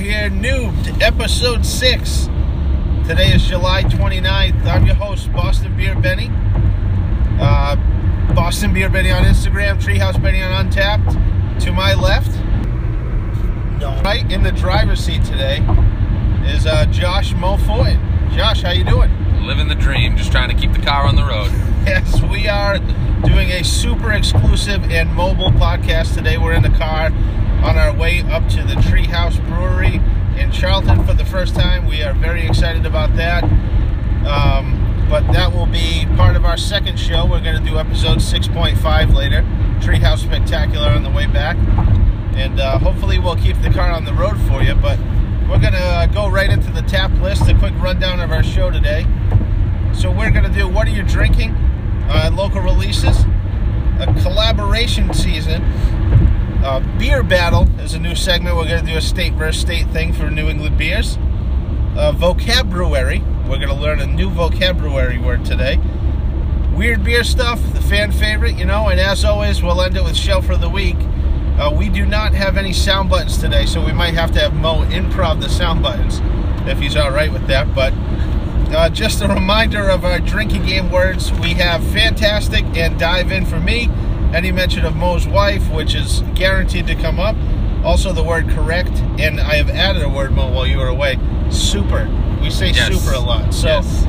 here, new to episode 6. Today is July 29th. I'm your host, Boston Beer Benny. Boston Beer Benny on Instagram, Treehouse Benny on Untapped. To my left, right in the driver's seat today, is Josh Mofoy. Josh, how you doing? Living the dream, just trying to keep the car on the road. Yes, we are doing a super exclusive and mobile podcast today. We're in the car on our way up to the Treehouse Brewery in Charlton for the first time. We are very excited about that. But that will be part of our second show. We're going to do episode 6.5 later, Treehouse Spectacular on the way back. And hopefully we'll keep the car on the road for you. But we're going to go right into the tap list, a quick rundown of our show today. So we're going to do What Are You Drinking? Local releases, a collaboration season, beer battle is a new segment. We're going to do a state versus state thing for New England beers. Vocabulary. We're going to learn a new vocabulary word today. Weird beer stuff, the fan favorite, you know. And as always, we'll end it with Shelf of the Week. We do not have any sound buttons today, so we might have to have Mo improv the sound buttons if he's all right with that. But just a reminder of our drinking game words. We have fantastic and dive in for me. Any mention of Mo's wife, which is guaranteed to come up. Also the word correct, and I have added a word, Mo, while you were away, super. We say yes. Super a lot. So yes.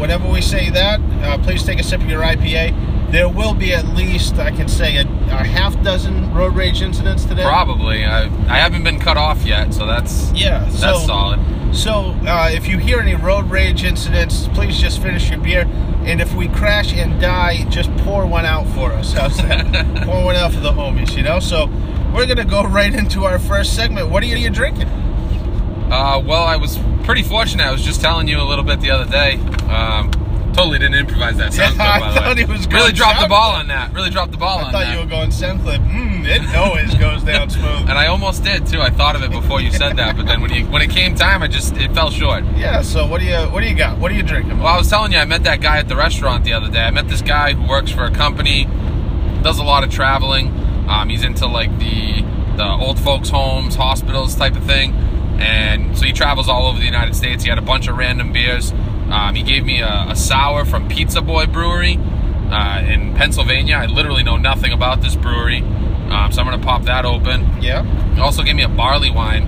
Whenever we say that, please take a sip of your IPA. There will be at least, I can say, a half dozen road rage incidents today. Probably. I haven't been cut off yet, so that's solid. So if you hear any road rage incidents, please just finish your beer. And if we crash and die, just pour one out for us. How's that? Pour one out for the homies, you know? So we're going to go right into our first segment. What are you drinking? Well, I was pretty fortunate. I was just telling you a little bit the other day. Totally didn't improvise that sound clip, by the way. I thought it was good. Really dropped the ball on that. I thought you were going sound clip. It always goes down smooth. And I almost did, too. I thought of it before you said that, but then when it came time, it fell short. Yeah, so what do you got? What are you drinking? Well, I was telling you, I met that guy at the restaurant the other day. I met this guy who works for a company, does a lot of traveling. He's into, like, the old folks' homes, hospitals type of thing. And so he travels all over the United States. He had a bunch of random beers. He gave me a sour from Pizza Boy Brewery in Pennsylvania. I literally know nothing about this brewery, so I'm going to pop that open. Yeah. He also gave me a barley wine,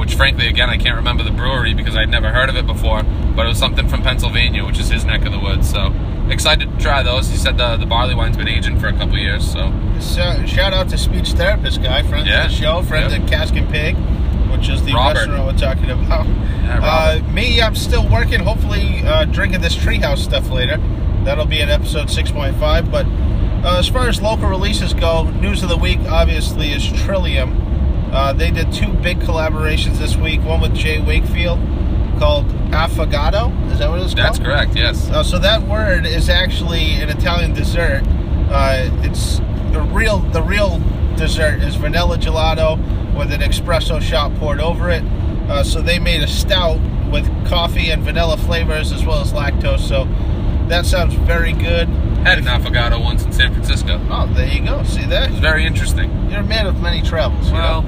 which frankly, again, I can't remember the brewery because I'd never heard of it before, but it was something from Pennsylvania, which is his neck of the woods, so excited to try those. He said the barley wine's been aging for a couple of years, so. Shout out to speech therapist guy, friend of the show, friend of Cask and Pig, which is the restaurant we're talking about. Yeah, me, I'm still working, hopefully drinking this Treehouse stuff later. That'll be in episode 6.5. But as far as local releases go, news of the week, obviously, is Trillium. They did two big collaborations this week, one with J. Wakefield called Affogato. Is that what it's called? That's correct, yes. So that word is actually an Italian dessert. It's the real dessert is vanilla gelato with an espresso shot poured over it. So they made a stout with coffee and vanilla flavors as well as lactose. So that sounds very good. Had an affogato once in San Francisco. Oh, there you go. See that? It's very interesting. You're a man of many travels. Well,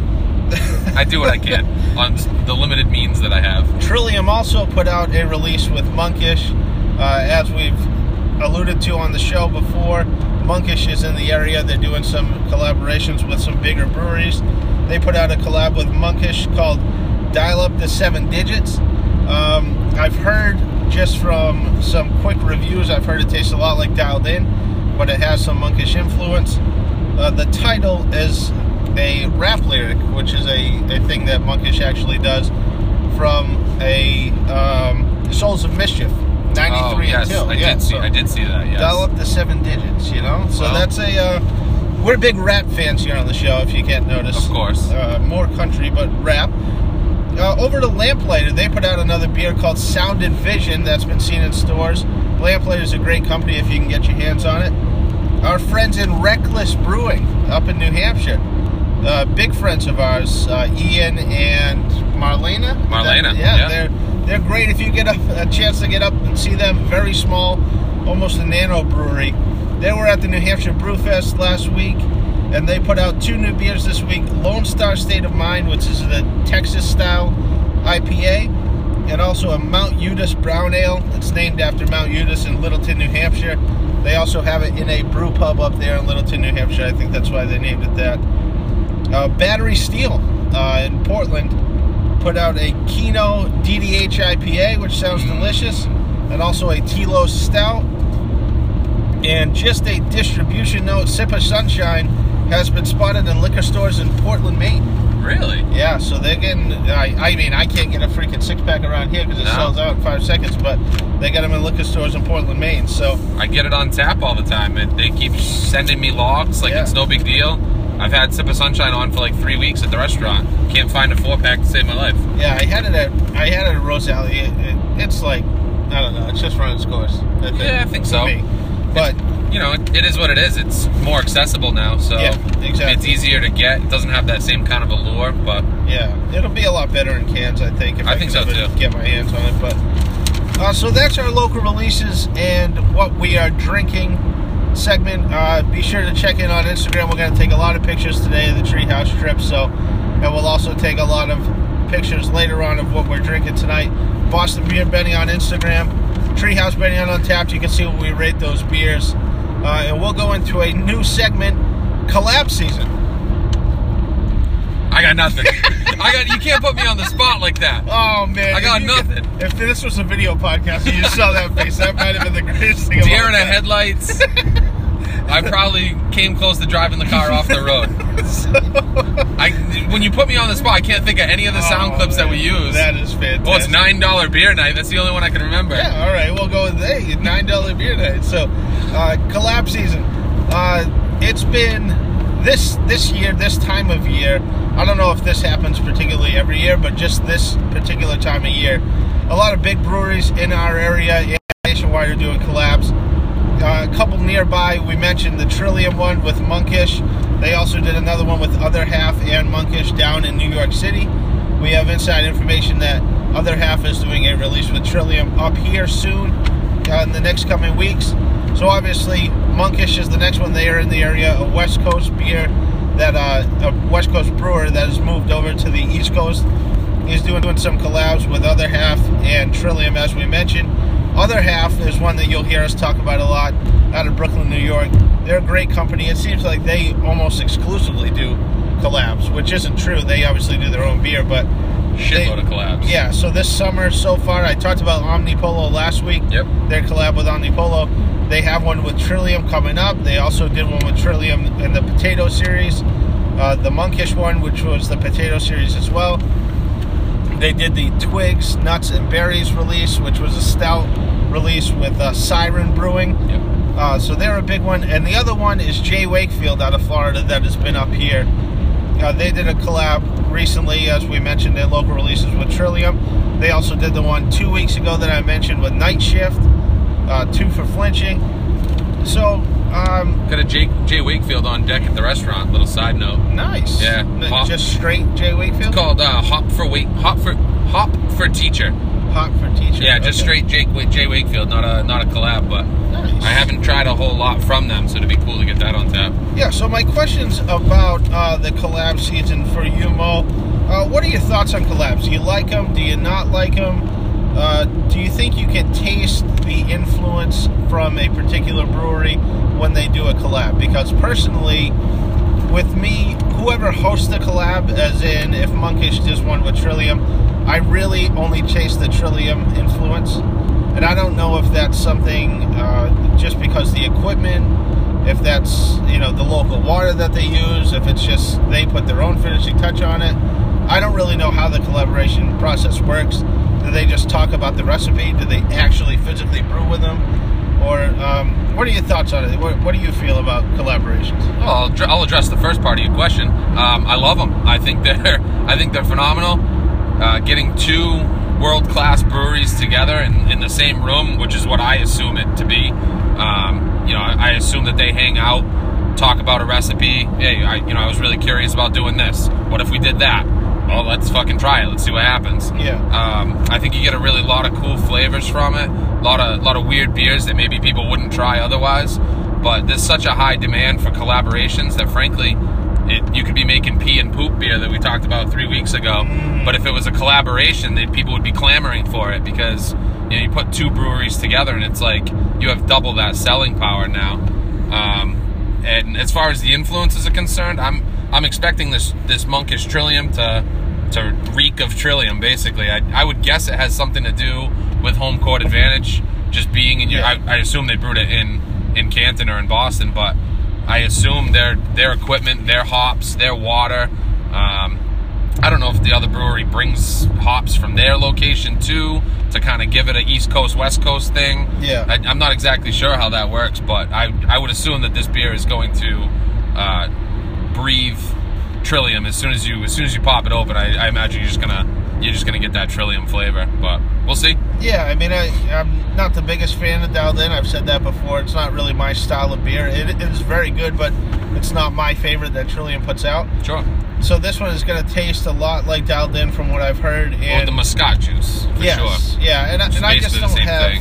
I do what I can on the limited means that I have. Trillium also put out a release with Monkish. As we've alluded to on the show before, Monkish is in the area. They're doing some collaborations with some bigger breweries. They put out a collab with Monkish called Dial Up to 7 Digits. I've heard just from some quick reviews, I've heard it tastes a lot like Dialed In, but it has some Monkish influence. The title is a rap lyric, which is a thing that Monkish actually does from a Souls of Mischief. 93 until. I did see that, yes. Dial Up to 7 Digits, you know? So that's a... we're big rap fans here on the show, if you can't notice. Of course. More country, but rap. Over to Lamplighter, they put out another beer called Sound and Vision that's been seen in stores. Lamplighter's a great company if you can get your hands on it. Our friends in Reckless Brewing up in New Hampshire. Big friends of ours, Ian and Marlena. Marlena, yeah. They're great if you get a chance to get up and see them. Very small, almost a nano brewery. They were at the New Hampshire Brew Fest last week, And they put out two new beers this week. Lone Star State of Mind, which is the Texas-style IPA, and also a Mount Judith Brown Ale. It's named after Mount Judith in Littleton, New Hampshire. They also have it in a brew pub up there in Littleton, New Hampshire. I think that's why they named it that. Battery Steele in Portland put out a Kino DDH IPA, which sounds delicious, and also a Telos Stout. And just a distribution note, Sip of Sunshine has been spotted in liquor stores in Portland, Maine. Really? Yeah, so they're getting, I mean, I can't get a freaking six-pack around here because it sells out in 5 seconds, but they got them in liquor stores in Portland, Maine, so. I get it on tap all the time, and they keep sending me logs, like it's no big deal. I've had Sip of Sunshine on for like 3 weeks at the restaurant. Can't find a 4-pack to save my life. Yeah, I had it at Rose Alley. It's like, I don't know, it's just run its course. I think so. But you know, it is what it is. It's more accessible now, so yeah, exactly. It's easier to get. It doesn't have that same kind of allure, but yeah, it'll be a lot better in cans, I think. If I think so too. Get my hands on it, but so that's our local releases and what we are drinking segment. Be sure to check in on Instagram. We're going to take a lot of pictures today of the Treehouse trip, so, and we'll also take a lot of pictures later on of what we're drinking tonight. Boston Beer Benny on Instagram. Treehouse Benny on Untapped. You can see what we rate those beers. And we'll go into a new segment, collab season. I got nothing. You can't put me on the spot like that. Oh, man. I got nothing. If this was a video podcast and you saw that face, that might have been the greatest thing. Deer in the headlights. I probably came close to driving the car off the road. When you put me on the spot, I can't think of any of the sound clips that we use. That is fantastic. Well, it's $9 beer night. That's the only one I can remember. Yeah, all right. We'll go with $9 beer night. So, collab season. It's been this year, this time of year. I don't know if this happens particularly every year, but just this particular time of year, a lot of big breweries in our area nationwide are doing collabs. A couple nearby, we mentioned the Trillium one with Monkish. They also did another one with Other Half and Monkish down in New York City. We have inside information that Other Half is doing a release with Trillium up here soon in the next coming weeks. So obviously, Monkish is the next one. They are in the area, a West Coast beer, that a West Coast brewer that has moved over to the East Coast. He's doing some collabs with Other Half and Trillium, as we mentioned. Other Half is one that you'll hear us talk about a lot out of Brooklyn, New York. They're a great company. It seems like they almost exclusively do collabs, which isn't true. They obviously do their own beer, but shitload of collabs. Yeah, so this summer so far, I talked about Omnipollo last week. Yep. Their collab with Omnipollo. They have one with Trillium coming up. They also did one with Trillium in the Potato Series. The Monkish one, which was the Potato Series as well. They did the Twigs, Nuts, and Berries release, which was a stout release with Siren Brewing. Yep. So they're a big one. And the other one is J. Wakefield out of Florida that has been up here. They did a collab recently, as we mentioned, their local releases with Trillium. They also did the one 2 weeks ago that I mentioned with Night Shift, Two for Flinching. So... got a J. Wakefield on deck at the restaurant. Little side note. Nice. Yeah. Just straight J. Wakefield. It's called Hop for Teacher. Hop for Teacher. Yeah, just straight J. Wakefield. Not a collab, but nice. I haven't tried a whole lot from them, so it'd be cool to get that on tap. Yeah. So my question's about the collab season for you, Mo. What are your thoughts on collabs? Do you like them? Do you not like them? Do you think you can taste the influence from a particular brewery when they do a collab? Because personally, with me, whoever hosts the collab, as in if Monkish does one with Trillium, I really only taste the Trillium influence. And I don't know if that's something just because the equipment, if that's, you know, the local water that they use, if it's just they put their own finishing touch on it. I don't really know how the collaboration process works. Do they just talk about the recipe? Do they actually physically brew with them? Or what are your thoughts on it? What do you feel about collaborations? Well, I'll address the first part of your question. I love them. I think they're phenomenal. Getting two world-class breweries together in the same room, which is what I assume it to be. You know, I assume that they hang out, talk about a recipe. Hey, I was really curious about doing this. What if we did that? Oh, let's fucking try it. Let's see what happens. Yeah. I think you get a really lot of cool flavors from it. A lot of weird beers that maybe people wouldn't try otherwise. But there's such a high demand for collaborations that, frankly, you could be making pee and poop beer that we talked about 3 weeks ago. But if it was a collaboration, then people would be clamoring for it, because you put two breweries together and it's like you have double that selling power now. And as far as the influences are concerned, I'm expecting this Monkish Trillium to reek of Trillium, basically. I would guess it has something to do with home court advantage, just being in your... Yeah. I assume they brewed it in Canton or in Boston, but I assume their equipment, their hops, their water. I don't know if the other brewery brings hops from their location too, to kind of give it an East Coast, West Coast thing. Yeah. I'm not exactly sure how that works, but I would assume that this beer is going to breathe Trillium as soon as you pop it open. I imagine you're just gonna get that Trillium flavor, but we'll see. Yeah, I mean, I'm not the biggest fan of Dialed In. I've said that before. It's not really my style of beer. It is very good, but it's not my favorite that Trillium puts out. Sure. So this one is going to taste a lot like Dialed In, from what I've heard. And the Muscat juice, for sure. Yeah, and I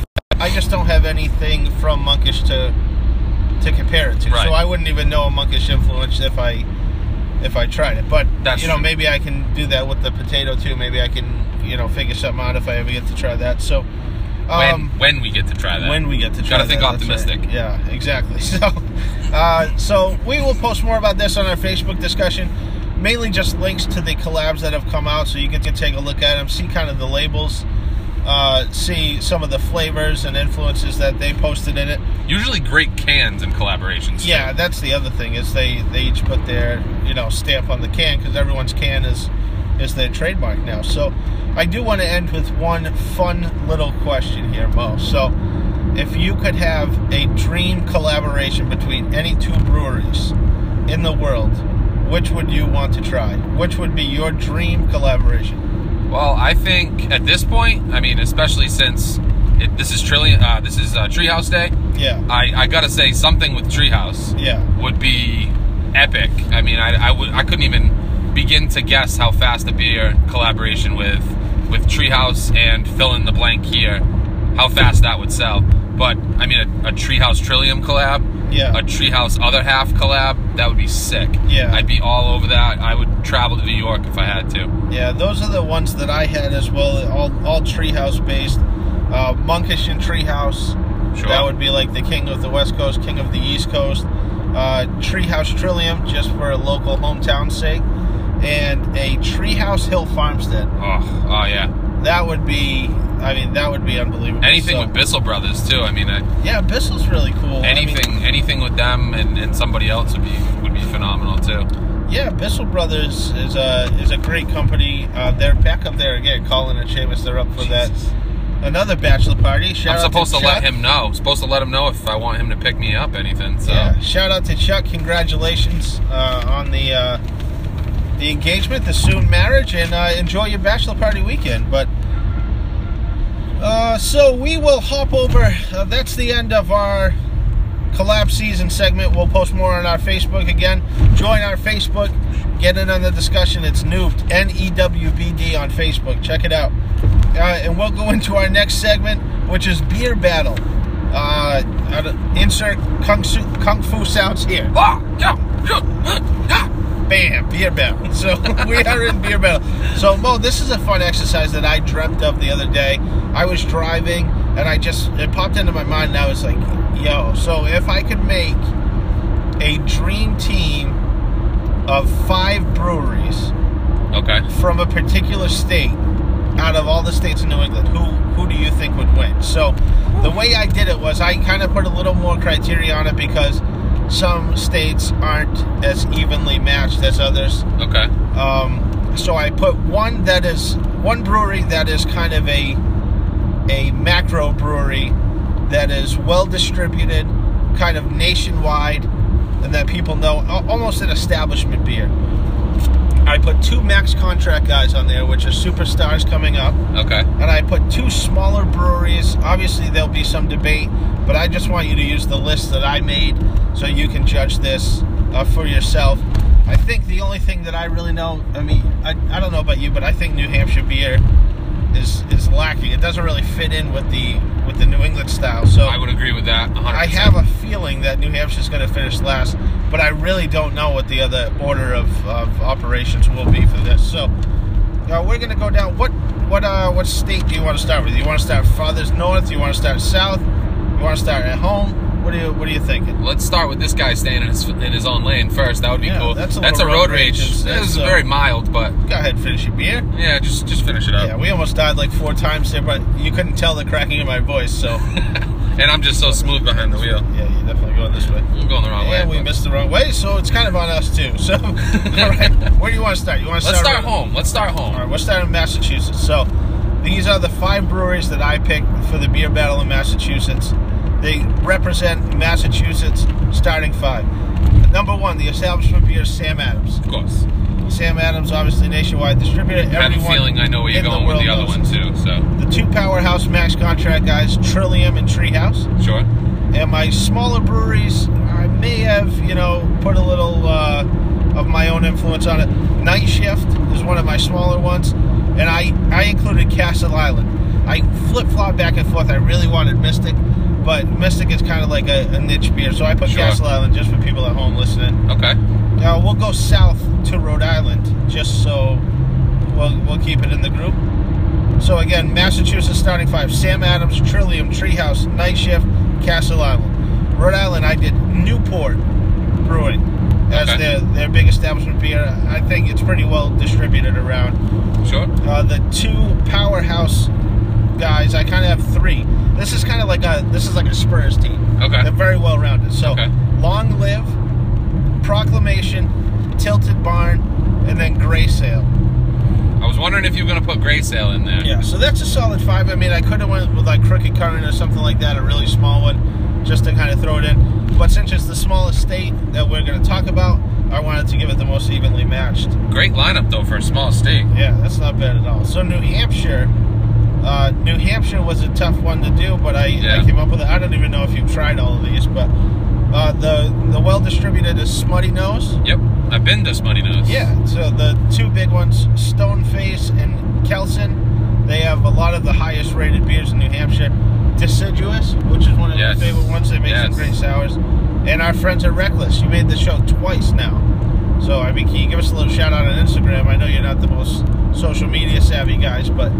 just don't have anything from Monkish to compare it to. Right. So I wouldn't even know a Monkish influence if I tried it. But that's true. Maybe I can do that with the potato too. Maybe I can figure something out if I ever get to try that. So when we get to try that, gotta think optimistic. Right. Yeah, exactly. So so we will post more about this on our Facebook discussion. Mainly just links to the collabs that have come out, so you get to take a look at them, see kind of the labels, see some of the flavors and influences that they posted in it. Usually great cans and collaborations. Yeah, too. That's the other thing, is they each put their stamp on the can, because everyone's can is their trademark now. So I do want to end with one fun little question here, Mo. So if you could have a dream collaboration between any two breweries in the world, which would you want to try? Which would be your dream collaboration? Well, I think at this point, especially since this is Treehouse Day. Yeah. I gotta say, something with Treehouse. Yeah. Would be epic. I couldn't even begin to guess how fast a beer collaboration with Treehouse and fill in the blank here, how fast that would sell. But a Treehouse Trillium collab. Yeah. A Treehouse Other Half collab, that would be sick. Yeah. I'd be all over that. I would travel to New York if I had to. Yeah, those are the ones that I had as well, all Treehouse based. Monkish and Treehouse, sure. That would be like the king of the West Coast, king of the East Coast. Treehouse Trillium, just for a local hometown's sake. And a Treehouse Hill Farmstead. Oh yeah. That would be... that would be unbelievable. Anything with Bissell Brothers too. Yeah, Bissell's really cool. Anything with them and somebody else would be phenomenal too. Yeah, Bissell Brothers is a great company. They're back up there again. Colin and Seamus, they're up for that. Another bachelor party. Shout out to Chuck. I'm supposed to let him know. Supposed to let him know if I want him to pick me up anything. So yeah, shout out to Chuck. Congratulations on the engagement, the soon marriage, and enjoy your bachelor party weekend. But. So we will hop over. That's the end of our collab season segment. We'll post more on our Facebook again. Join our Facebook. Get in on the discussion. It's Newbd, NEWBD on Facebook. Check it out. And we'll go into our next segment, which is beer battle. Insert kung fu sounds here. Bam, beer battle. So we are in beer battle. So Mo, this is a fun exercise that I dreamt of the other day. I was driving and it popped into my mind, and I was like, yo, so if I could make a dream team of 5 breweries, okay, from a particular state out of all the states in New England, who do you think would win? So the way I did it was I kind of put a little more criteria on it, because some states aren't as evenly matched as others. Okay. So I put one brewery that is kind of a macro brewery that is well distributed, kind of nationwide, and that people know, almost an establishment beer. I put 2 max contract guys on there, which are superstars coming up. Okay. And I put 2 smaller breweries. Obviously, there'll be some debate, but I just want you to use the list that I made so you can judge this for yourself. I think the only thing that I really know, I don't know about you, but I think New Hampshire beer is lacking. It doesn't really fit in with the New England style. So I would agree with that 100%. I have a feeling that New Hampshire's going to finish last, but I really don't know what the other order of operations will be for this. So we're going to go down. What state do you want to start with? You want to start farthest north? You want to start south? You want to start at home? What are you thinking? Let's start with this guy staying in his own lane first. That would be cool. That's a road rage. This is very mild, but go ahead, finish your beer. Yeah, just finish it up. Yeah, we almost died like 4 times there, but you couldn't tell the cracking in my voice, so. And I'm just so smooth behind the wheel. Yeah, you're definitely going this way. We're going the wrong way. Yeah, we missed the wrong way, so it's kind of on us too. So, all right, where do you want to start? You want to start? Let's start home. Let's start home. All right, we'll start in Massachusetts. So, these are the 5 breweries that I picked for the beer battle in Massachusetts. They represent Massachusetts starting 5. Number 1, the establishment beer, Sam Adams. Of course. Sam Adams, obviously nationwide distributor. I have a feeling I know where you're going with the other one too. So the 2 powerhouse max contract guys, Trillium and Treehouse. Sure. And my smaller breweries, I may have, you know, put a little of my own influence on it. Night Shift is one of my smaller ones, and I included Castle Island. I flip-flop back and forth. I really wanted Mystic, but Mystic is kind of like a niche beer, so I put Castle Island just for people at home listening. Okay. Now we'll go south to Rhode Island, just so we'll keep it in the group. So again, Massachusetts starting 5: Sam Adams, Trillium, Treehouse, Night Shift, Castle Island. Rhode Island, I did Newport Brewing as their big establishment beer. I think it's pretty well distributed around. Sure. The 2 powerhouse guys, I kind of have 3. This is kind of like a Spurs team. Okay. They're very well rounded. So Long Live, Proclamation, Tilted Barn, and then Grey Sail. I was wondering if you were going to put Grey Sail in there. Yeah. So that's a solid 5. I mean, I could have went with like Crooked Current or something like that, a really small one, just to kind of throw it in. But since it's the smallest state that we're going to talk about, I wanted to give it the most evenly matched. Great lineup though for a small state. Yeah, that's not bad at all. So New Hampshire. New Hampshire was a tough one to do, but I came up with it. I don't even know if you've tried all of these, but the well-distributed is Smutty Nose. Yep, I've been to Smutty Nose. Yeah, so the 2 big ones, Stoneface and Kelson, they have a lot of the highest-rated beers in New Hampshire. Deciduous, which is one of my favorite ones. They make some great sours. And our friends at Reckless. You made the show twice now. So, I mean, can you give us a little shout-out on Instagram? I know you're not the most social media savvy guys, but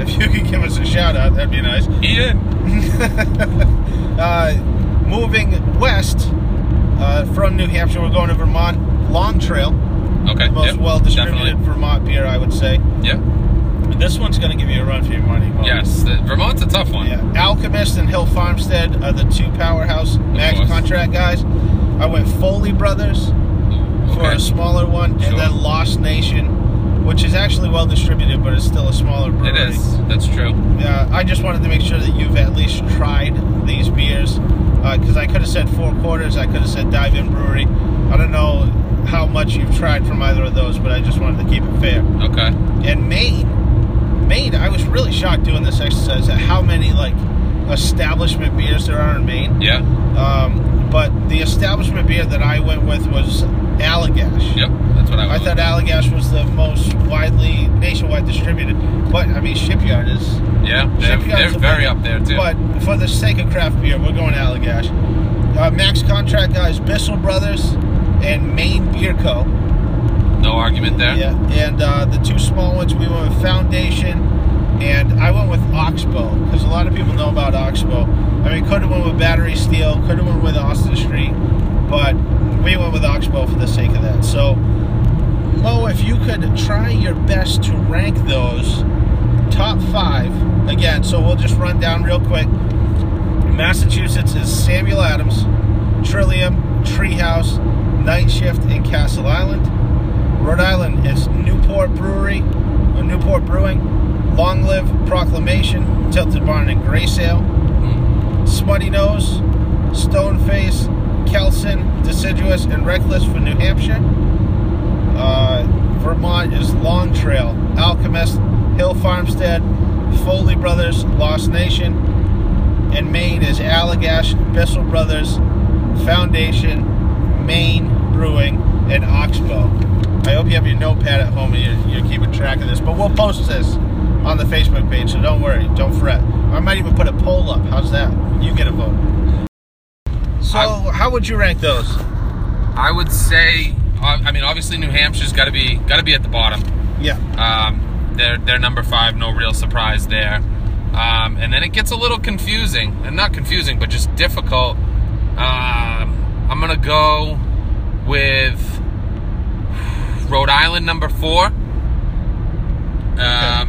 if you could give us a shout-out, that'd be nice. Ian! Moving west from New Hampshire, we're going to Vermont. Long Trail. Okay. The most well-distributed Vermont beer, I would say. Yeah. This one's going to give you a run for your money. Yes. Vermont's a tough one. Yeah. Alchemist and Hill Farmstead are the 2 powerhouse max contract guys. I went Foley Brothers for a smaller one, and then Lost Nation, which is actually well distributed, but it's still a smaller brewery. It is. That's true. Yeah, I just wanted to make sure that you've at least tried these beers, because I could have said Four Quarters, I could have said Dive In Brewery. I don't know how much you've tried from either of those, but I just wanted to keep it fair. Okay. And Maine, I was really shocked doing this exercise at how many like establishment beers there are in Maine. Yeah. But the establishment beer that I went with was Allagash. Yep, that's what I thought. Allagash was the most nationwide distributed. But I mean, Shipyard is. Yeah, they're very up there too. But for the sake of craft beer, we're going Allagash. Max contract guys, Bissell Brothers and Maine Beer Co. No argument there. Yeah, and the 2 small ones, we went with Foundation, and I went with Oxbow because a lot of people know about Oxbow. I mean, could have went with Battery Steele, could have went with Austin Street, but we went with Oxbow for the sake of that. So, Mo, if you could try your best to rank those top 5 again. So we'll just run down real quick. Massachusetts is Samuel Adams, Trillium, Treehouse, Night Shift, and Castle Island. Rhode Island is Newport Brewing, Long Live, Proclamation, Tilted Barn, and Grey Sail. Smutty Nose, Stoneface, Kelson, Deciduous, and Reckless for New Hampshire. Vermont is Long Trail, Alchemist, Hill Farmstead, Foley Brothers, Lost Nation. And Maine is Allagash, Bissell Brothers, Foundation, Maine Brewing, and Oxbow. I hope you have your notepad at home and you're keeping track of this, but we'll post this on the Facebook page, so don't worry, don't fret. I might even put a poll up. How's that? You get a vote. So how would you rank those? I would say, I mean, obviously New Hampshire's got to be at the bottom. Yeah. They're number 5, no real surprise there. And then it gets a little confusing, and not confusing, but just difficult. I'm gonna go with Rhode Island number 4. Okay.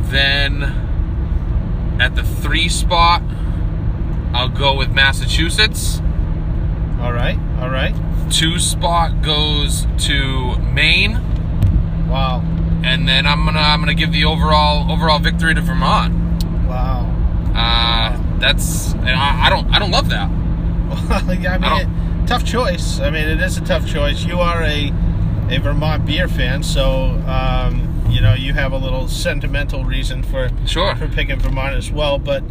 Then at the 3 spot, I'll go with Massachusetts. All right. 2 spot goes to Maine. Wow. And then I'm gonna give the overall victory to Vermont. Wow. That's, and I don't love that. Well, I mean, tough choice. I mean, it is a tough choice. You are a Vermont beer fan, so you know, you have a little sentimental reason for picking Vermont as well. But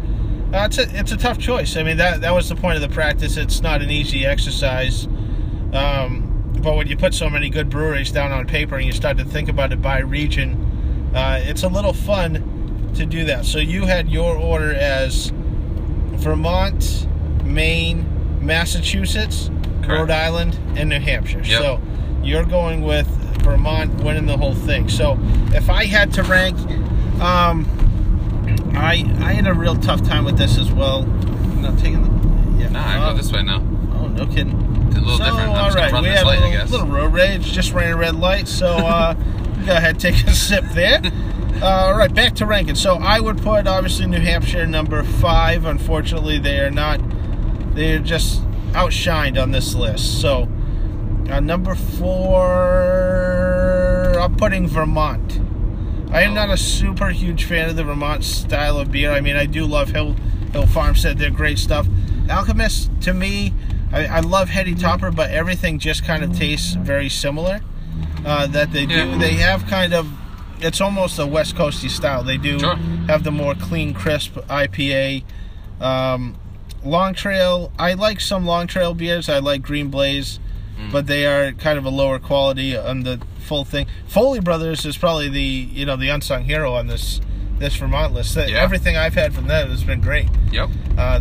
it's a tough choice. I mean, that was the point of the practice. It's not an easy exercise. But when you put so many good breweries down on paper and you start to think about it by region, it's a little fun to do that. So you had your order as Vermont, Maine, Massachusetts, correct, Rhode Island, and New Hampshire. Yep. So you're going with Vermont winning the whole thing. So if I had to rank, I had a real tough time with this as well. I'm not taking the... Yeah. No, I go this way now. Oh, no kidding. It's a little different. I'm just going to run this light, I guess. Little road rage. Just ran a red light, so go ahead, take a sip there. All right, back to ranking. So I would put, obviously, New Hampshire number 5. Unfortunately, they are not... They're just outshined on this list. So, number 4, I'm putting Vermont. I am not a super huge fan of the Vermont style of beer. I mean, I do love Hill Farmstead. They're great stuff. Alchemist, to me, I love Heady Topper, but everything just kind of tastes very similar. That they do. Yeah. They have kind of... It's almost a West Coasty style. They do have the more clean, crisp IPA. Long Trail, I like some Long Trail beers. I like Green Blaze, but they are kind of a lower quality on the full thing. Foley Brothers is probably the, you know, the unsung hero on this Vermont list. Yeah. Everything I've had from them has been great. Yep.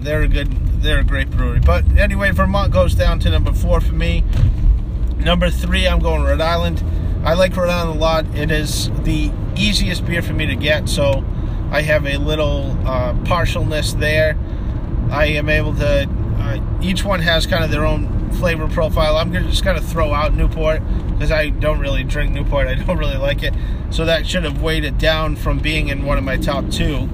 They're a great brewery. But anyway, Vermont goes down to number 4 for me. Number 3, I'm going Rhode Island. I like Rhode Island a lot. It is the easiest beer for me to get, so I have a little partialness there. I am able to, each one has kind of their own flavor profile. I'm just going to throw out Newport because I don't really drink Newport. I don't really like it. So that should have weighed it down from being in one of my top 2.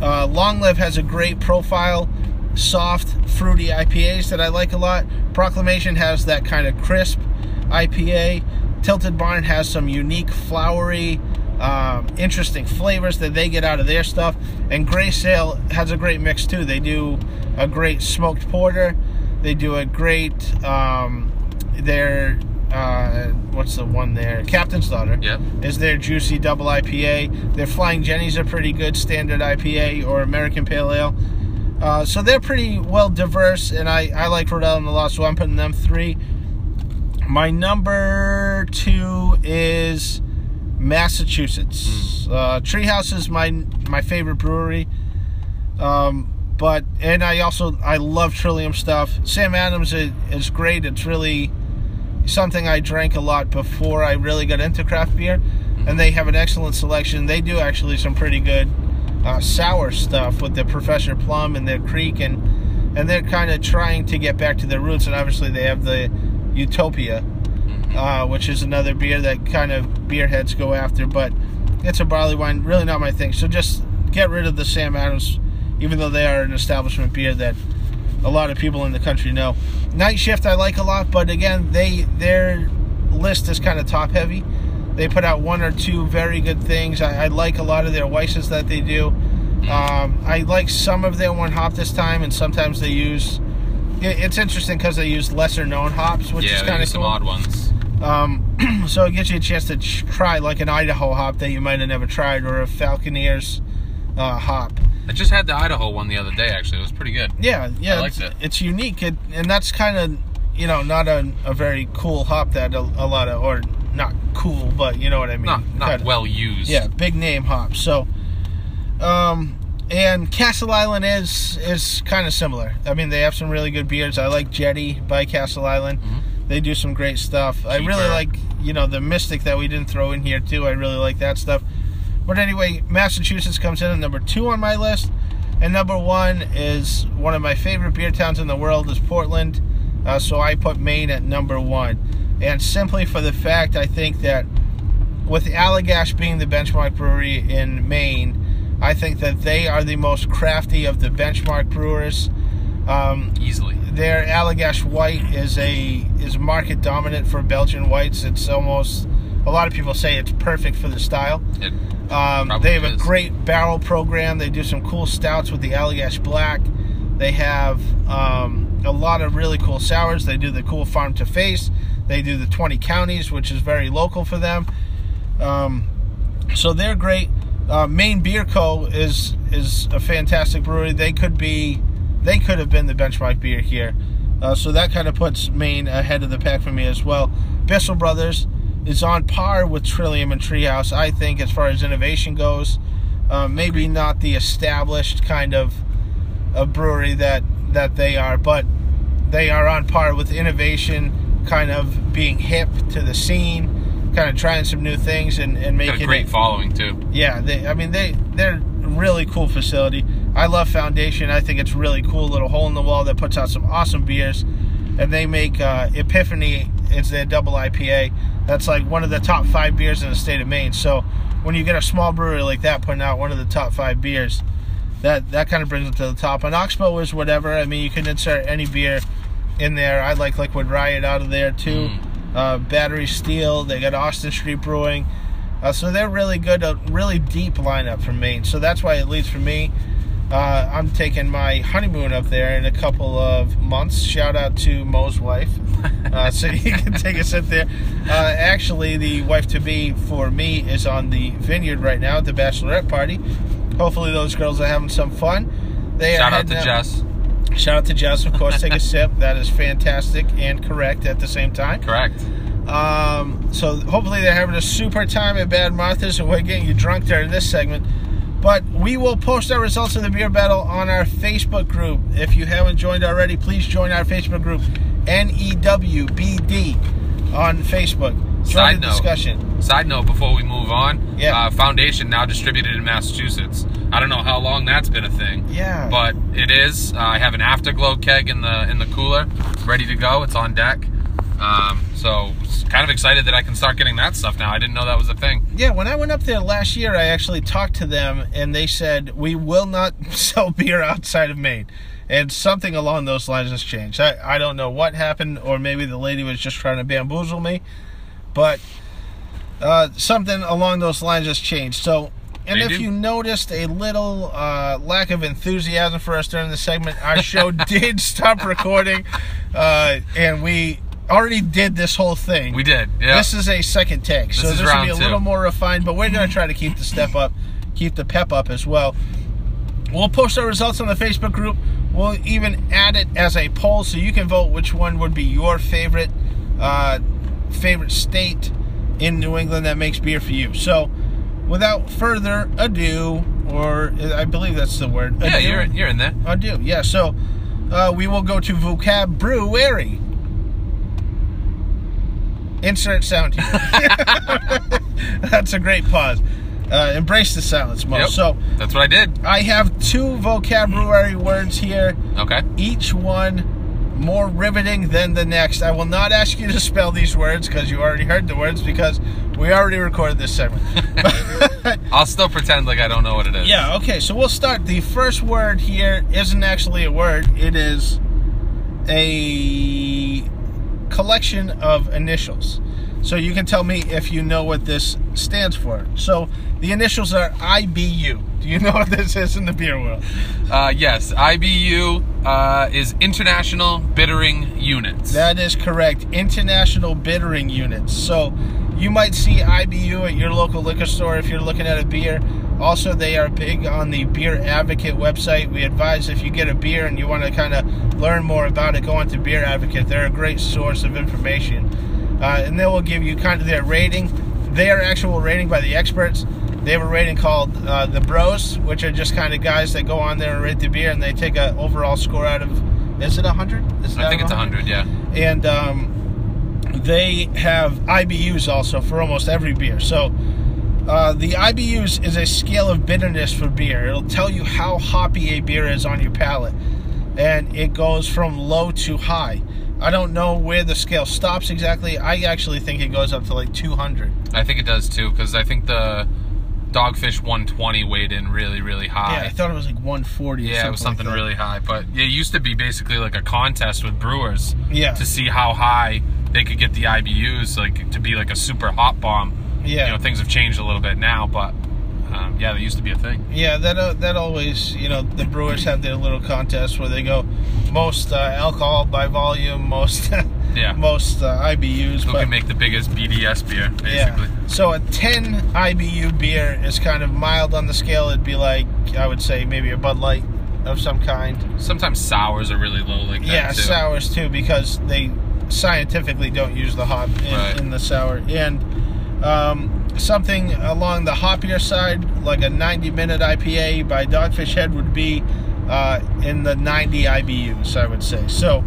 Long Live has a great profile, soft, fruity IPAs that I like a lot. Proclamation has that kind of crisp IPA. Tilted Barn has some unique, flowery, interesting flavors that they get out of their stuff, and Grey Sail has a great mix too. They do a great smoked porter. They do a great what's the one there? Captain's Daughter. Yeah, is their juicy double IPA. Their Flying Jennies are pretty good standard IPA or American Pale Ale. So they're pretty well diverse, and I like Rhode Island a lot, so I'm putting them 3. My number 2 is Massachusetts. Treehouse is my favorite brewery, but I love Trillium stuff. Sam Adams is great. It's really something I drank a lot before I really got into craft beer, and they have an excellent selection. They do actually some pretty good sour stuff with their Professor Plum and their Creek, and they're kind of trying to get back to their roots, and obviously they have the Utopia, which is another beer that kind of beer heads go after, but it's a barley wine, really not my thing. So just get rid of the Sam Adams, even though they are an establishment beer that a lot of people in the country know. Night Shift I like a lot, but again, their list is kind of top heavy. They put out 1 or 2 very good things. I like a lot of their Weisses that they do. I like some of their one hop this time, and sometimes they use... It's interesting because they use lesser-known hops, which is kind of cool. Some odd ones. So it gives you a chance to try like an Idaho hop that you might have never tried, or a Falconeers hop. I just had the Idaho one the other day. Actually, it was pretty good. Yeah, I liked it. It's unique, and that's kind of, you know, not a very cool hop that a lot of, or not cool, but you know what I mean. Not well used. Yeah, big name hops. So And Castle Island is kind of similar. I mean, they have some really good beers. I like Jetty by Castle Island. Mm-hmm. They do some great stuff. Cheaper. I really like, you know, the Mystic that we didn't throw in here, too. I really like that stuff. But anyway, Massachusetts comes in at number 2 on my list. And number 1 is one of my favorite beer towns in the world is Portland. So I put Maine at number 1. And simply for the fact, I think that with Allagash being the benchmark brewery in Maine, I think that they are the most crafty of the benchmark brewers. Easily. Their Allagash White is market dominant for Belgian whites. It's almost, a lot of people say it's perfect for the style. They have a great barrel program. They do some cool stouts with the Allagash Black. They have a lot of really cool sours. They do the cool farm to face. They do the 20 counties, which is very local for them. So they're great. Maine Beer Co. is a fantastic brewery. They could have been the benchmark beer here. So that kind of puts Maine ahead of the pack for me as well. Bissell Brothers is on par with Trillium and Treehouse, I think, as far as innovation goes. Maybe not the established kind of a brewery that they are, but they are on par with innovation, kind of being hip to the scene, kind of trying some new things and making a great following too. Yeah, they're a really cool facility. I love Foundation. I think it's really cool little hole in the wall that puts out some awesome beers, and they make Epiphany. It's their double IPA. That's like one of the top 5 beers in the state of Maine. So when you get a small brewery like that putting out one of the top 5 beers, that kind of brings it to the top. And Oxbow is whatever. I mean, you can insert any beer in there. I like Liquid Riot out of there too. Battery Steele, they got Austin Street Brewing, so they're really good, a really deep lineup from Maine, so that's why it leads for me. I'm taking my honeymoon up there in a couple of months. Shout out to Mo's wife, so you can take a sip there. Actually, the wife-to-be for me is on the vineyard right now at the bachelorette party. Hopefully those girls are having some fun. Shout out to Jess. Shout out to Jess, of course. Take a sip. That is fantastic and correct at the same time. Correct. So hopefully they're having a super time at Bad Martha's, and we're getting you drunk during this segment. But we will post our results of the beer battle on our Facebook group. If you haven't joined already, please join our Facebook group, NEWBD, on Facebook. Side note before we move on, Foundation now distributed in Massachusetts. I don't know how long that's been a thing. Yeah. But it is. I have an Afterglow keg in the cooler, ready to go. It's on deck. So kind of excited that I can start getting that stuff now. I didn't know that was a thing. Yeah, when I went up there last year, I actually talked to them, and they said, we will not sell beer outside of Maine. And something along those lines has changed. I don't know what happened, or maybe the lady was just trying to bamboozle me. But something along those lines has changed. So, and if you noticed a little lack of enthusiasm for us during the segment, our show did stop recording, and we already did this whole thing. We did, yeah. This is a second take, so this will be a little more refined, but we're going to try to keep the step up, keep the pep up as well. We'll post our results on the Facebook group. We'll even add it as a poll so you can vote which one would be your favorite state in New England that makes beer for you. So, without further ado, or I believe that's the word. Ado, yeah, you're in there. Ado, yeah. So, we will go to Vocab Brewery. Insert sound here. That's a great pause. Embrace the silence, Mo. Yep, so that's what I did. I have 2 vocabulary words here. Okay. Each one more riveting than the next. I will not ask you to spell these words because you already heard the words because we already recorded this segment. I'll still pretend like I don't know what it is. Yeah, okay, so we'll start. The first word here isn't actually a word. It is a collection of initials. So you can tell me if you know what this stands for. So the initials are IBU. Do you know what this is in the beer world? Yes, IBU is International Bittering Units. That is correct, International Bittering Units. So you might see IBU at your local liquor store if you're looking at a beer. Also, they are big on the Beer Advocate website. We advise if you get a beer and you want to kind of learn more about it, go on to Beer Advocate. They're a great source of information. And they will give you kind of their rating, their actual rating by the experts. They have a rating called the Bros, which are just kind of guys that go on there and rate the beer, and they take an overall score out of, is it 100? I think it's 100, yeah. And they have IBUs also for almost every beer. So the IBUs is a scale of bitterness for beer. It'll tell you how hoppy a beer is on your palate, and it goes from low to high. I don't know where the scale stops exactly. I actually think it goes up to like 200. I think it does too, because I think the Dogfish 120 weighed in really, really high. Yeah, I thought it was like 140 or something. Yeah, it was something like really high. But it used to be basically like a contest with brewers to see how high they could get the IBUs, like to be like a super hot bomb. Yeah. You know, things have changed a little bit now, but yeah, that used to be a thing. Yeah, that always, you know, the brewers have their little contest where they go most alcohol by volume, most most IBUs. Who can make the biggest BDS beer, basically. Yeah. So a 10 IBU beer is kind of mild on the scale. It'd be like, I would say, maybe a Bud Light of some kind. Sometimes sours are really low like that, too. Yeah, sours, too, because they scientifically don't use the hop in the sour. And something along the hoppier side, like a 90-minute IPA by Dogfish Head, would be in the 90 IBUs, I would say. So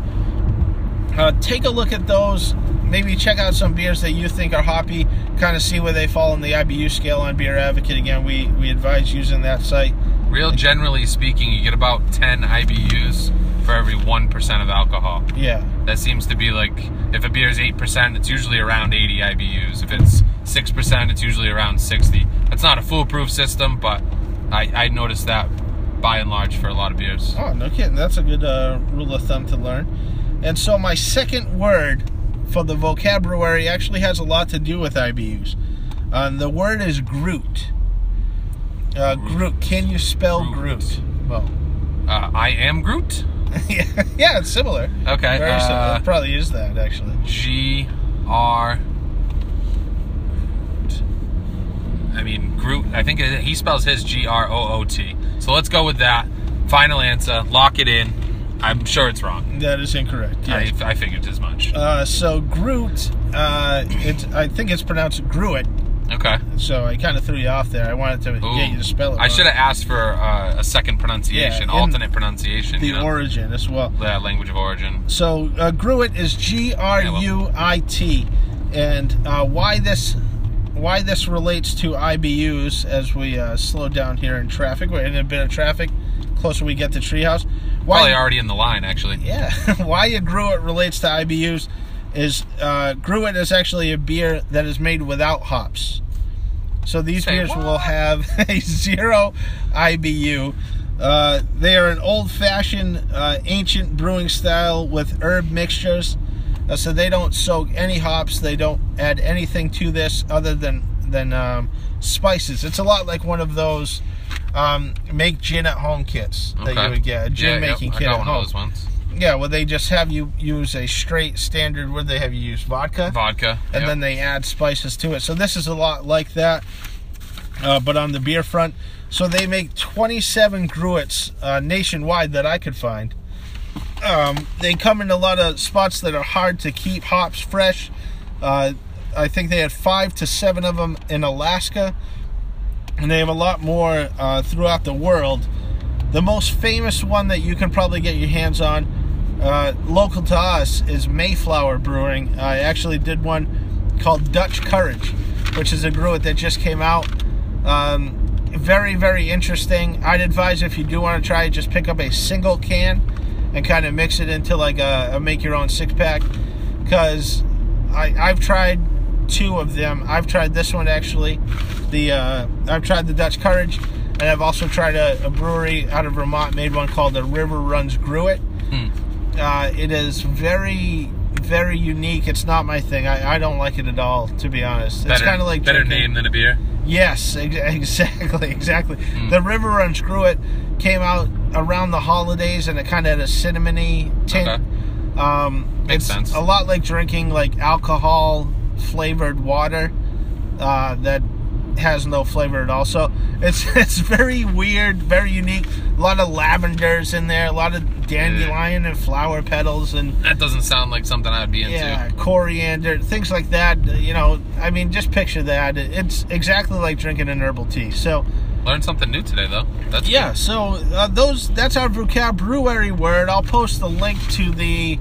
take a look at those. Maybe check out some beers that you think are hoppy, kind of see where they fall on the IBU scale on Beer Advocate. Again, we advise using that site. Real generally speaking, you get about 10 IBUs for every 1% of alcohol. Yeah. That seems to be like, if a beer is 8%, it's usually around 80 IBUs. If it's 6%, it's usually around 60. That's not a foolproof system, but I noticed that by and large for a lot of beers. Oh, no kidding. That's a good rule of thumb to learn. And so my second word for the vocabulary actually has a lot to do with IBUs. The word is Groot. Groot. Can you spell Groot? Well, I am Groot? Yeah, it's similar. Okay. Very similar. I'll probably use that, actually. G-R... I mean, Groot, I think he spells his Groot. So let's go with that. Final answer. Lock it in. I'm sure it's wrong. That is incorrect. Yes. I figured as much. So Groot, I think it's pronounced Gruit. Okay. So I kind of threw you off there. I wanted to get you to spell it wrong. I should have asked for a second pronunciation, alternate pronunciation. The origin as well. Yeah, language of origin. So Gruit is Gruit. And why this relates to IBUs as we slow down here in traffic. We're in a bit of traffic. Closer we get to Treehouse. Probably already in the line, actually. Yeah. Why a Gruit relates to IBUs is Gruit is actually a beer that is made without hops. So these beers will have a 0 IBU. They are an old-fashioned, ancient brewing style with herb mixtures. So they don't soak any hops. They don't add anything to this other than spices. It's a lot like one of those make gin at home kits that you would get. A gin making kit at home. I got one of those ones. Yeah, well, they just have you use a straight standard. What do they have you use? Vodka. Vodka. And then they add spices to it. So this is a lot like that, but on the beer front. So they make 27 Gruits nationwide that I could find. They come in a lot of spots that are hard to keep hops fresh. I think they had 5 to 7 of them in Alaska, and they have a lot more throughout the world. The most famous one that you can probably get your hands on, local to us, is Mayflower Brewing. I actually did one called Dutch Courage, which is a Gruit that just came out. Very, very interesting. I'd advise if you do want to try it, just pick up a single can and kind of mix it into like a make-your-own six-pack, because I've tried 2 of them. I've tried this one, actually. I've tried the Dutch Courage, and I've also tried a brewery out of Vermont, made one called the River Runs Gruit. It is very, very unique. It's not my thing. I don't like it at all, to be honest. It's kind of like better name than a beer. Yes, exactly. The River Runs Gruit came out around the holidays, and it kind of had a cinnamony tint. Okay. Makes sense. A lot like drinking like alcohol flavored water that has no flavor at all. So it's very weird, very unique. A lot of lavenders in there, a lot of dandelion and flower petals, and that doesn't sound like something I'd be into. Yeah, coriander, things like that. You know, I mean, just picture that. It's exactly like drinking an herbal tea. So learned something new today, though. That's yeah. Good. So that's our Vukab Brewery word. I'll post the link to the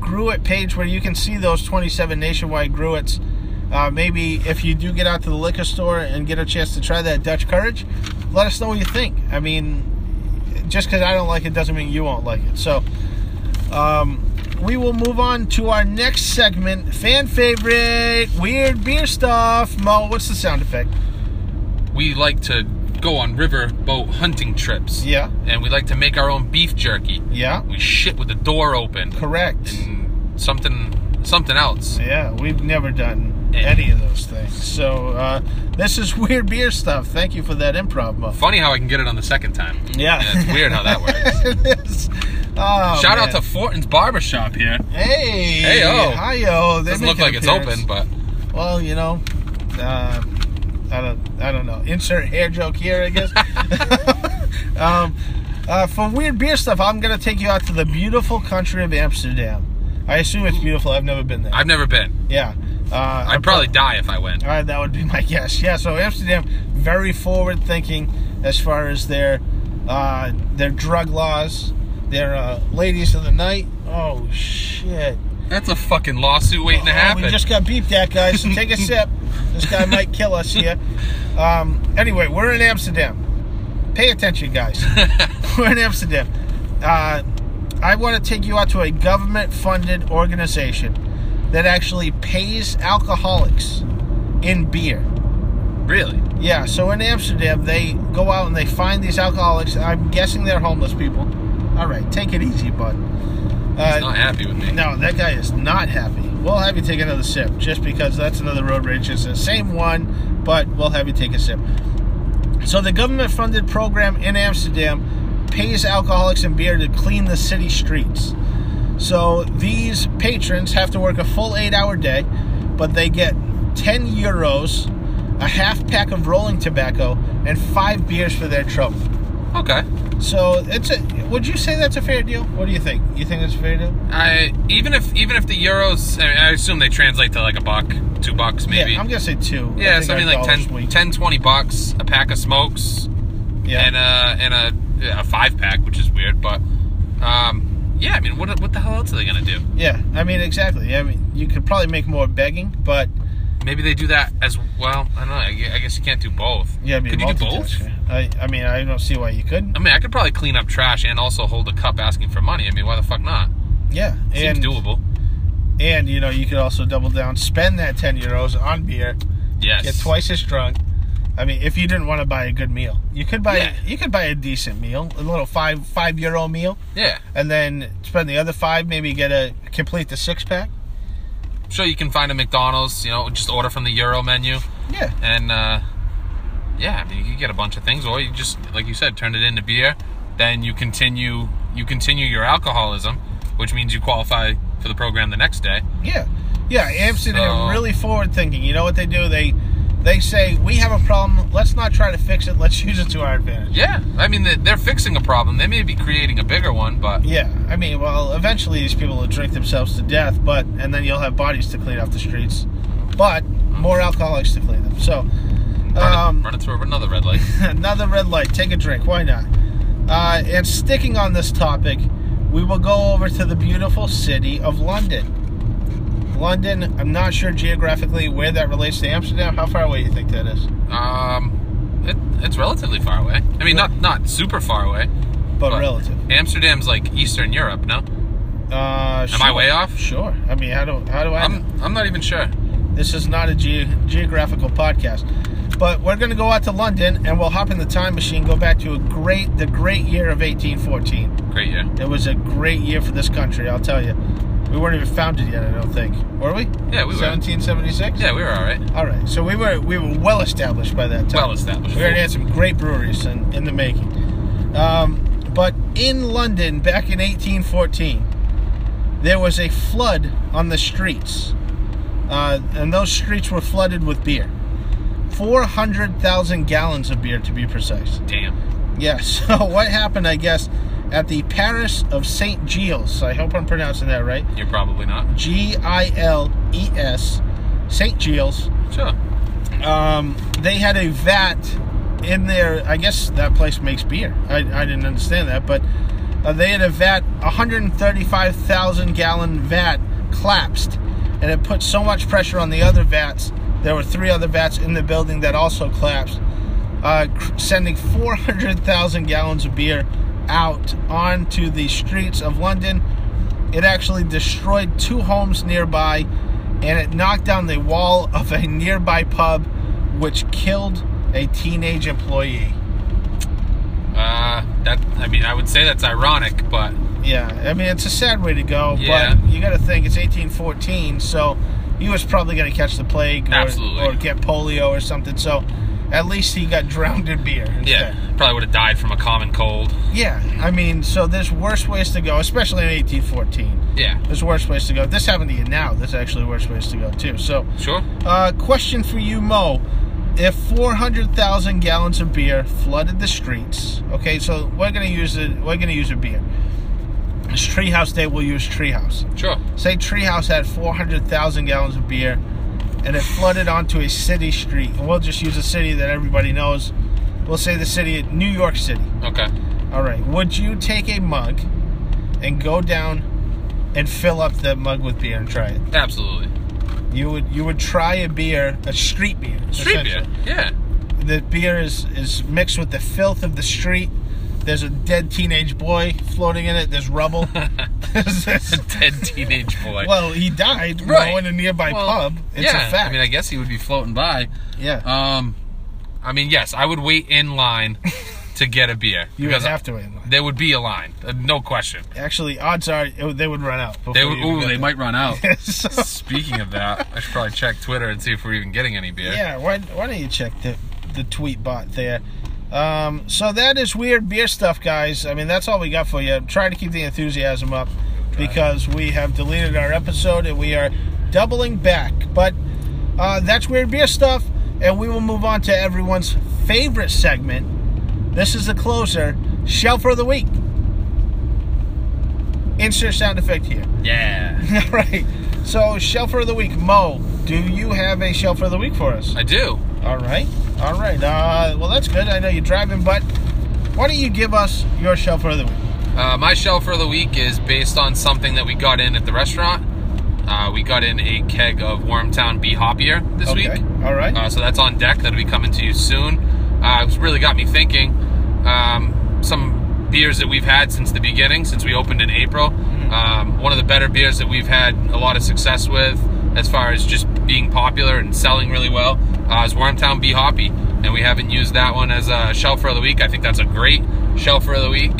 Gruet page where you can see those 27 nationwide Gruets. Maybe if you do get out to the liquor store and get a chance to try that Dutch Courage, let us know what you think. I mean, just because I don't like it doesn't mean you won't like it. So we will move on to our next segment, fan favorite, weird beer stuff. Mo, what's the sound effect? We like to go on riverboat hunting trips. Yeah. And we like to make our own beef jerky. Yeah. We shit with the door open. Correct. And something else. Yeah, we've never done any of those things. So this is weird beer stuff. Thank you for that improv, Mo. Funny how I can get it on the second time. Yeah. It's weird how that works. Oh, shout out to Fortin's Barbershop here. Hey. Hey-o. Hi-o. Doesn't look like it's open, but... Well, you know, I don't know. Insert hair joke here, I guess. For weird beer stuff, I'm going to take you out to the beautiful country of Amsterdam. I assume it's beautiful. I've never been there. I've never been. Yeah. I'd probably die if I went. That would be my guess. Yeah, so Amsterdam, very forward-thinking as far as their drug laws, their ladies of the night. Oh, shit. That's a fucking lawsuit waiting to happen. We just got beeped at, guys, so take a sip. This guy might kill us here. Anyway, we're in Amsterdam. Pay attention, guys. We're in Amsterdam. I want to take you out to a government-funded organization that actually pays alcoholics in beer. Really? Yeah, so in Amsterdam, they go out and they find these alcoholics. I'm guessing they're homeless people. All right, take it easy, bud. He's not happy with me. No, that guy is not happy. We'll have you take another sip, just because that's another road rage. It's the same one, but we'll have you take a sip. So the government-funded program in Amsterdam pays alcoholics in beer to clean the city streets. So these patrons have to work a full 8-hour day, but they get 10 euros, a half pack of rolling tobacco, and 5 beers for their trouble. Okay. So would you say that's a fair deal? What do you think? You think that's a fair deal? Even if the euros, I mean, I assume they translate to like $1, $2 maybe. Yeah, I'm gonna say 2. Yeah, so I mean like $10, $20, a pack of smokes, yeah, and a 5-pack, which is weird, but yeah, I mean, what the hell else are they going to do? Yeah, I mean, exactly. I mean, you could probably make more begging, but... Maybe they do that as well. I don't know. I guess you can't do both. Yeah, I mean, could you do both? I mean, I don't see why you couldn't. I mean, I could probably clean up trash and also hold a cup asking for money. I mean, why the fuck not? Yeah. Seems doable. And, you know, you could also double down, spend that 10 euros on beer. Yes. Get twice as drunk. I mean, if you didn't want to buy a good meal, you could buy a decent meal, a little €5 meal. Yeah, and then spend the other 5, maybe complete the 6-pack. I'm sure you can find a McDonald's, you know, just order from the Euro menu. Yeah, and I mean, you can get a bunch of things, or you just, like you said, turn it into beer. Then you continue your alcoholism, which means you qualify for the program the next day. Yeah, Amsterdam really forward thinking. You know what they do? They say, we have a problem, let's not try to fix it, let's use it to our advantage. Yeah, I mean, they're fixing a problem. They may be creating a bigger one, but... Yeah, I mean, well, eventually these people will drink themselves to death, and then you'll have bodies to clean off the streets. But more alcoholics to clean them, so... Run it through another red light. Another red light, take a drink, why not? And sticking on this topic, we will go over to the beautiful city of London. London, I'm not sure geographically where that relates to Amsterdam. How far away do you think that is? It's relatively far away. I mean, not super far away. But relative. Amsterdam's like Eastern Europe, no? Am I way off? Sure. I mean, how do I know? I'm not even sure. This is not a geographical podcast. But we're going to go out to London, and we'll hop in the time machine, go back to the great year of 1814. Great year. It was a great year for this country, I'll tell you. We weren't even founded yet, I don't think. Were we? Yeah, we were. 1776? Yeah, we were all right. All right. So we were well established by that time. Well established. We already had some great breweries in the making. But in London, back in 1814, there was a flood on the streets. And those streets were flooded with beer. 400,000 gallons of beer, to be precise. Damn. Yeah, so what happened, I guess, at the Parish of St. Giles. I hope I'm pronouncing that right. You're probably not. G-I-L-E-S, St. Giles. Sure. They had a vat in there. I guess that place makes beer. I didn't understand that, but they had a vat, 135,000 gallon vat, collapsed, and it put so much pressure on the other vats. There were three other vats in the building that also collapsed, sending 400,000 gallons of beer out onto the streets of London. It actually destroyed two homes nearby, and it knocked down the wall of a nearby pub, which killed a teenage employee. I would say that's ironic, but... Yeah, I mean, it's a sad way to go, yeah. But you got to think, it's 1814, so he was probably going to catch the plague or get polio or something, so at least he got drowned in beer instead. Yeah, probably would have died from a common cold. Yeah, I mean, so there's worse ways to go, especially in 1814. Yeah. There's worse ways to go. If this happened to you now, there's actually worse ways to go, too. So, sure. Question for you, Mo. If 400,000 gallons of beer flooded the streets, okay, so we're going to use a beer. It's Treehouse Day, we'll use Treehouse. Sure. Say Treehouse had 400,000 gallons of beer, and it flooded onto a city street. And we'll just use a city that everybody knows. We'll say the city, New York City. Okay. All right. Would you take a mug and go down and fill up the mug with beer and try it? Absolutely. You would try a beer, a street beer. Street beer, yeah. The beer is mixed with the filth of the street. There's a dead teenage boy floating in it. There's rubble. There's a dead teenage boy. Well, he died in a nearby pub. It's a fact. I mean, I guess he would be floating by. Yeah. I mean, yes, I would wait in line to get a beer. You would have to wait in line. There would be a line, no question. Actually, odds are they would run out. They might run out. So, speaking of that, I should probably check Twitter and see if we're even getting any beer. Yeah, why don't you check the tweet bot there? So that is weird beer stuff, guys. I mean, that's all we got for you. Try to keep the enthusiasm up because we have deleted our episode and we are doubling back. But that's weird beer stuff, and we will move on to everyone's favorite segment. This is the closer, Shelf of the Week. Insert sound effect here. Yeah. All right. So, Shelf of the Week. Mo, do you have a Shelf of the Week for us? I do. All right. Well, that's good. I know you're driving, but why don't you give us your Shelf of the Week? My Shelf of the Week is based on something that we got in at the restaurant. We got in a keg of Wormtown Bee Hop Beer this week. All right. So that's on deck. That'll be coming to you soon. It's really got me thinking. Some beers that we've had since the beginning, since we opened in April. Mm-hmm. One of the better beers that we've had a lot of success with, as far as just being popular and selling really well, is Wormtown Bee Hoppy, and we haven't used that one as a Shelf of the Week. I think that's a great Shelf of the Week.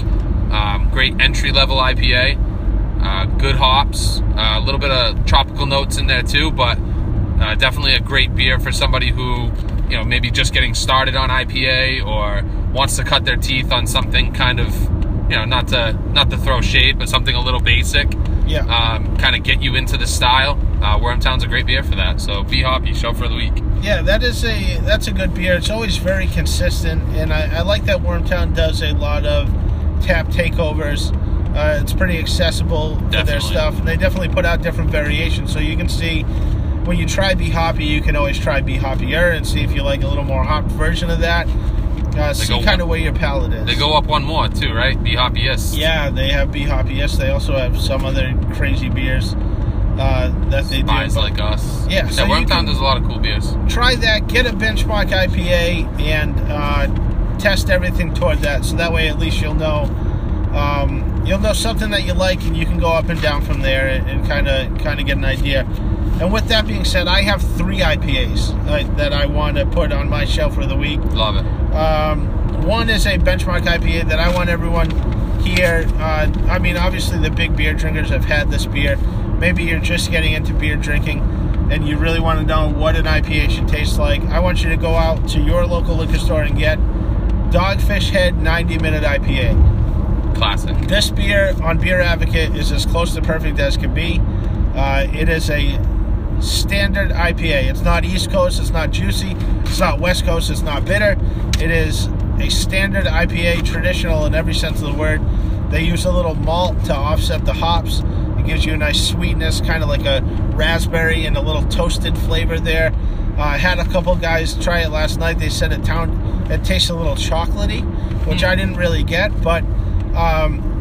Great entry-level IPA. Good hops. A little bit of tropical notes in there too, but definitely a great beer for somebody who, you know, maybe just getting started on IPA or wants to cut their teeth on something kind of, you know, not to throw shade, but something a little basic. Yeah. Kind of get you into the style. Wormtown's a great beer for that. So Bee Hoppy, Shelf for the Week. Yeah, that's a good beer. It's always very consistent, and I like that Wormtown does a lot of tap takeovers. It's pretty accessible for their stuff, and they definitely put out different variations. So you can see when you try Bee Hoppy, you can always try Bee Hoppier and see if you like a little more hopped version of that. See kind of where your palate is. They go up one more too, right? Bee Hoppy Yes. Yeah, they have Bee Hoppy Yes. They also have some other crazy beers that they do. Buys like us. Yeah. So Wormtown does a lot of cool beers. Try that. Get a benchmark IPA and test everything toward that. So that way, at least you'll know something that you like, and you can go up and down from there and kind of get an idea. And with that being said, I have 3 IPAs that I want to put on my Shelf of the Week. Love it. One is a benchmark IPA that I want everyone here. I mean, obviously the big beer drinkers have had this beer. Maybe you're just getting into beer drinking and you really want to know what an IPA should taste like. I want you to go out to your local liquor store and get Dogfish Head 90-minute IPA. Classic. This beer on Beer Advocate is as close to perfect as can be. It is a standard IPA. It's not East Coast, it's not juicy, it's not West Coast, it's not bitter. It is a standard IPA, traditional in every sense of the word. They use a little malt to offset the hops. It gives you a nice sweetness, kind of like a raspberry and a little toasted flavor there. I had a couple guys try it last night. They said it tastes a little chocolatey, which I didn't really get, but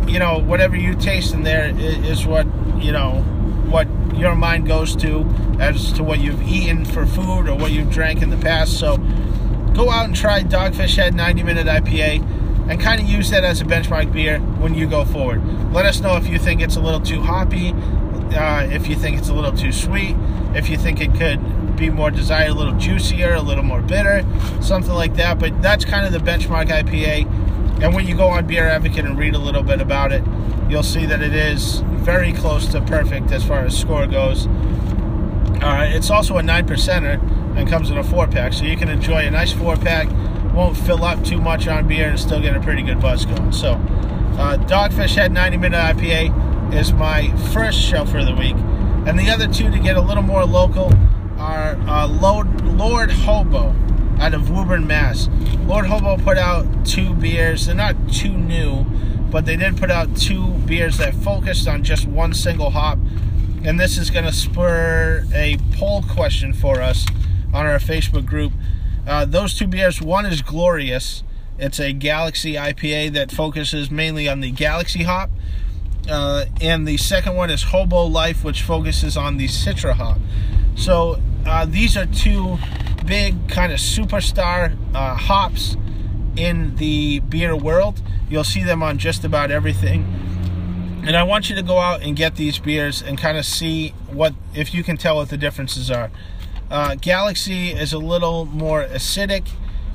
you know, whatever you taste in there is what, you know, what your mind goes to as to what you've eaten for food or what you've drank in the past. So go out and try Dogfish Head 90-minute IPA and kind of use that as a benchmark beer when you go forward. Let us know if you think it's a little too hoppy, if you think it's a little too sweet, if you think it could be more desired, a little juicier, a little more bitter, something like that. But that's kind of the benchmark IPA. And when you go on Beer Advocate and read a little bit about it, you'll see that it is very close to perfect as far as score goes. It's also a 9%er and comes in a 4-pack, so you can enjoy a nice 4-pack, won't fill up too much on beer, and still get a pretty good buzz going. So Dogfish Head 90-minute IPA is my first shelfer of the week. And the other two, to get a little more local, are Lord Hobo out of Woburn, Mass. Lord Hobo put out two beers. They're not too new, but they did put out two beers that focused on just one single hop. And this is going to spur a poll question for us on our Facebook group. Those two beers, one is Glorious. It's a Galaxy IPA that focuses mainly on the Galaxy hop. And the second one is Hobo Life, which focuses on the Citra hop. So these are two big kind of superstar hops in the beer world. You'll see them on just about everything. And I want you to go out and get these beers and kind of see if you can tell what the differences are. Galaxy is a little more acidic.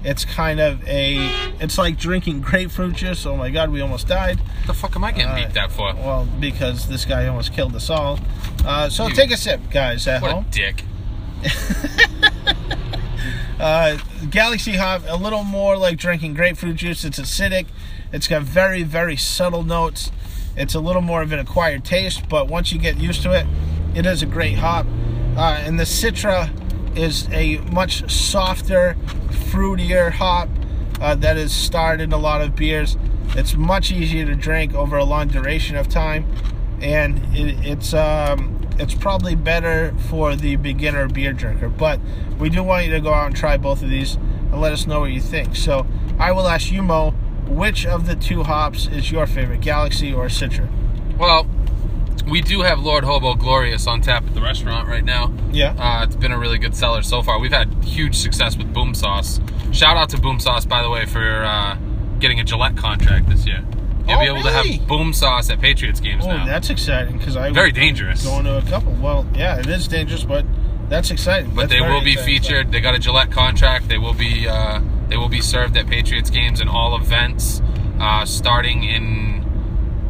It's kind of it's like drinking grapefruit juice. Oh my God, we almost died. What the fuck am I getting beeped out for? Well, because this guy almost killed us all. So dude, take a sip, guys, at home. What a dick. Galaxy hop, a little more like drinking grapefruit juice. It's acidic. It's got very, very subtle notes. It's a little more of an acquired taste, but once you get used to it, it is a great hop. And the Citra is a much softer, fruitier hop that is starred in a lot of beers. It's much easier to drink over a long duration of time, and it's probably better for the beginner beer drinker. But we do want you to go out and try both of these and let us know what you think. So I will ask you, Mo, which of the two hops is your favorite, Galaxy or Citra? Well, we do have Lord Hobo Glorious on tap at the restaurant right now. Yeah. It's been a really good seller so far. We've had huge success with Boom Sauce. Shout out to Boom Sauce, by the way, for getting a Gillette contract this year. You'll be able to have Boom Sauce at Patriots games now. That's exciting, because I very dangerous. Going to a couple. Well, yeah, it is dangerous, but that's exciting. But they will be featured. They got a Gillette contract. They will be served at Patriots games and all events starting in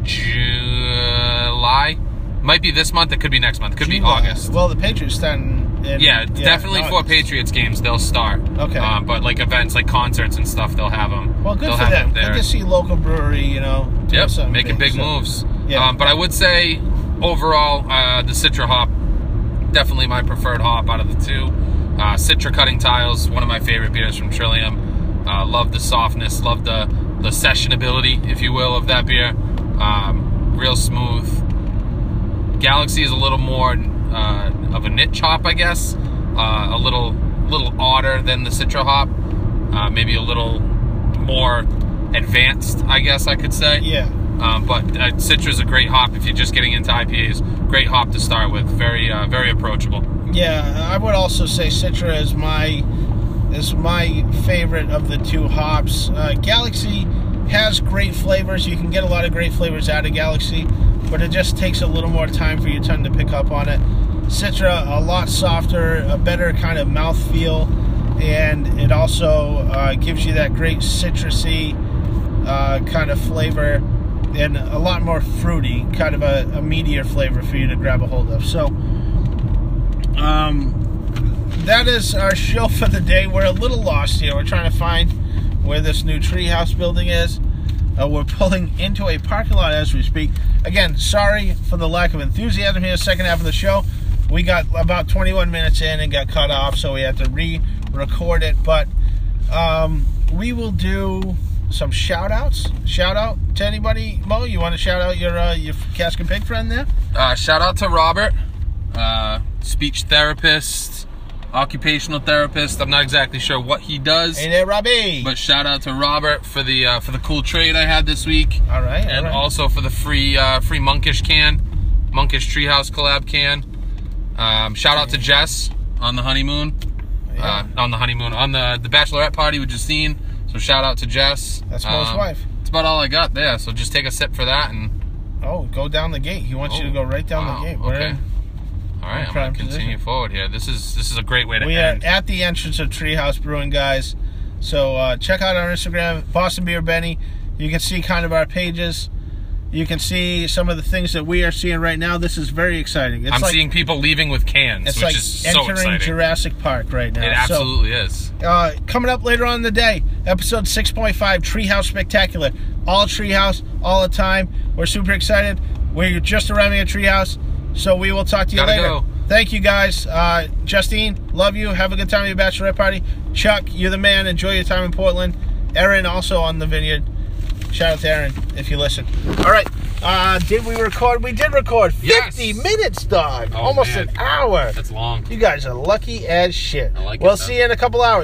July. Might be this month. It could be next month. It could be August. Well, the Patriots start in definitely August. For Patriots games, they'll start. Okay. But like events, like concerts and stuff, they'll have them. Well, good for them. Good to see local brewery, you know. Yep, making big moves. Yeah. But I would say, overall, the Citra hop, definitely my preferred hop out of the two. Citra Cutting Tiles, one of my favorite beers from Trillium. Love the softness, love the sessionability, if you will, of that beer. Real smooth. Galaxy is a little more of a niche hop, I guess. A little odder than the Citra hop. Maybe a little more advanced, I guess I could say. Yeah. But Citra is a great hop if you're just getting into IPAs. Great hop to start with. Very, very approachable. Yeah, I would also say Citra is my favorite of the two hops. Galaxy has great flavors. You can get a lot of great flavors out of Galaxy, but it just takes a little more time for your tongue to pick up on it. Citra, a lot softer, a better kind of mouthfeel, and it also gives you that great citrusy kind of flavor and a lot more fruity, kind of a meatier flavor for you to grab a hold of. So that is our show for the day. We're a little lost here. We're trying to find where this new Treehouse building is. We're pulling into a parking lot as we speak. Again, sorry for the lack of enthusiasm here, second half of the show. we got about 21 minutes in and got cut off, so we have to re-record it. But we will do some shout-outs. Shout-out to anybody, Mo? You want to shout-out your Cask and Pig friend there? Shout-out to Robert, speech therapist, occupational therapist. I'm not exactly sure what he does. Hey there, Robbie. But shout out to Robert for the cool trade I had this week. All right. And also for the free Monkish can, Monkish Treehouse collab can. Shout out to Jess on the honeymoon. Yeah. On the bachelorette party with Justine. So shout out to Jess. That's Mo's wife. That's about all I got there. So just take a sip for that and. Oh, go down the gate. He wants you to go right down the gate. We're okay. All right, I'm going to continue forward here. This is a great way to end. We are at the entrance of Treehouse Brewing, guys. So check out our Instagram, Boston Beer Benny. You can see kind of our pages. You can see some of the things that we are seeing right now. This is very exciting. I'm seeing people leaving with cans, which is so exciting. It's like entering Jurassic Park right now. It absolutely is. Coming up later on in the day, episode 6.5, Treehouse Spectacular. All Treehouse, all the time. We're super excited. We're just arriving at Treehouse. So we will talk to you later. Go. Thank you, guys. Justine, love you. Have a good time at your bachelorette party. Chuck, you're the man. Enjoy your time in Portland. Aaron, also on the vineyard. Shout out to Aaron if you listen. All right. Did we record? We did record. 50 minutes, dog. Almost an hour. That's long. You guys are lucky as shit. I like it, though. We'll see you in a couple hours.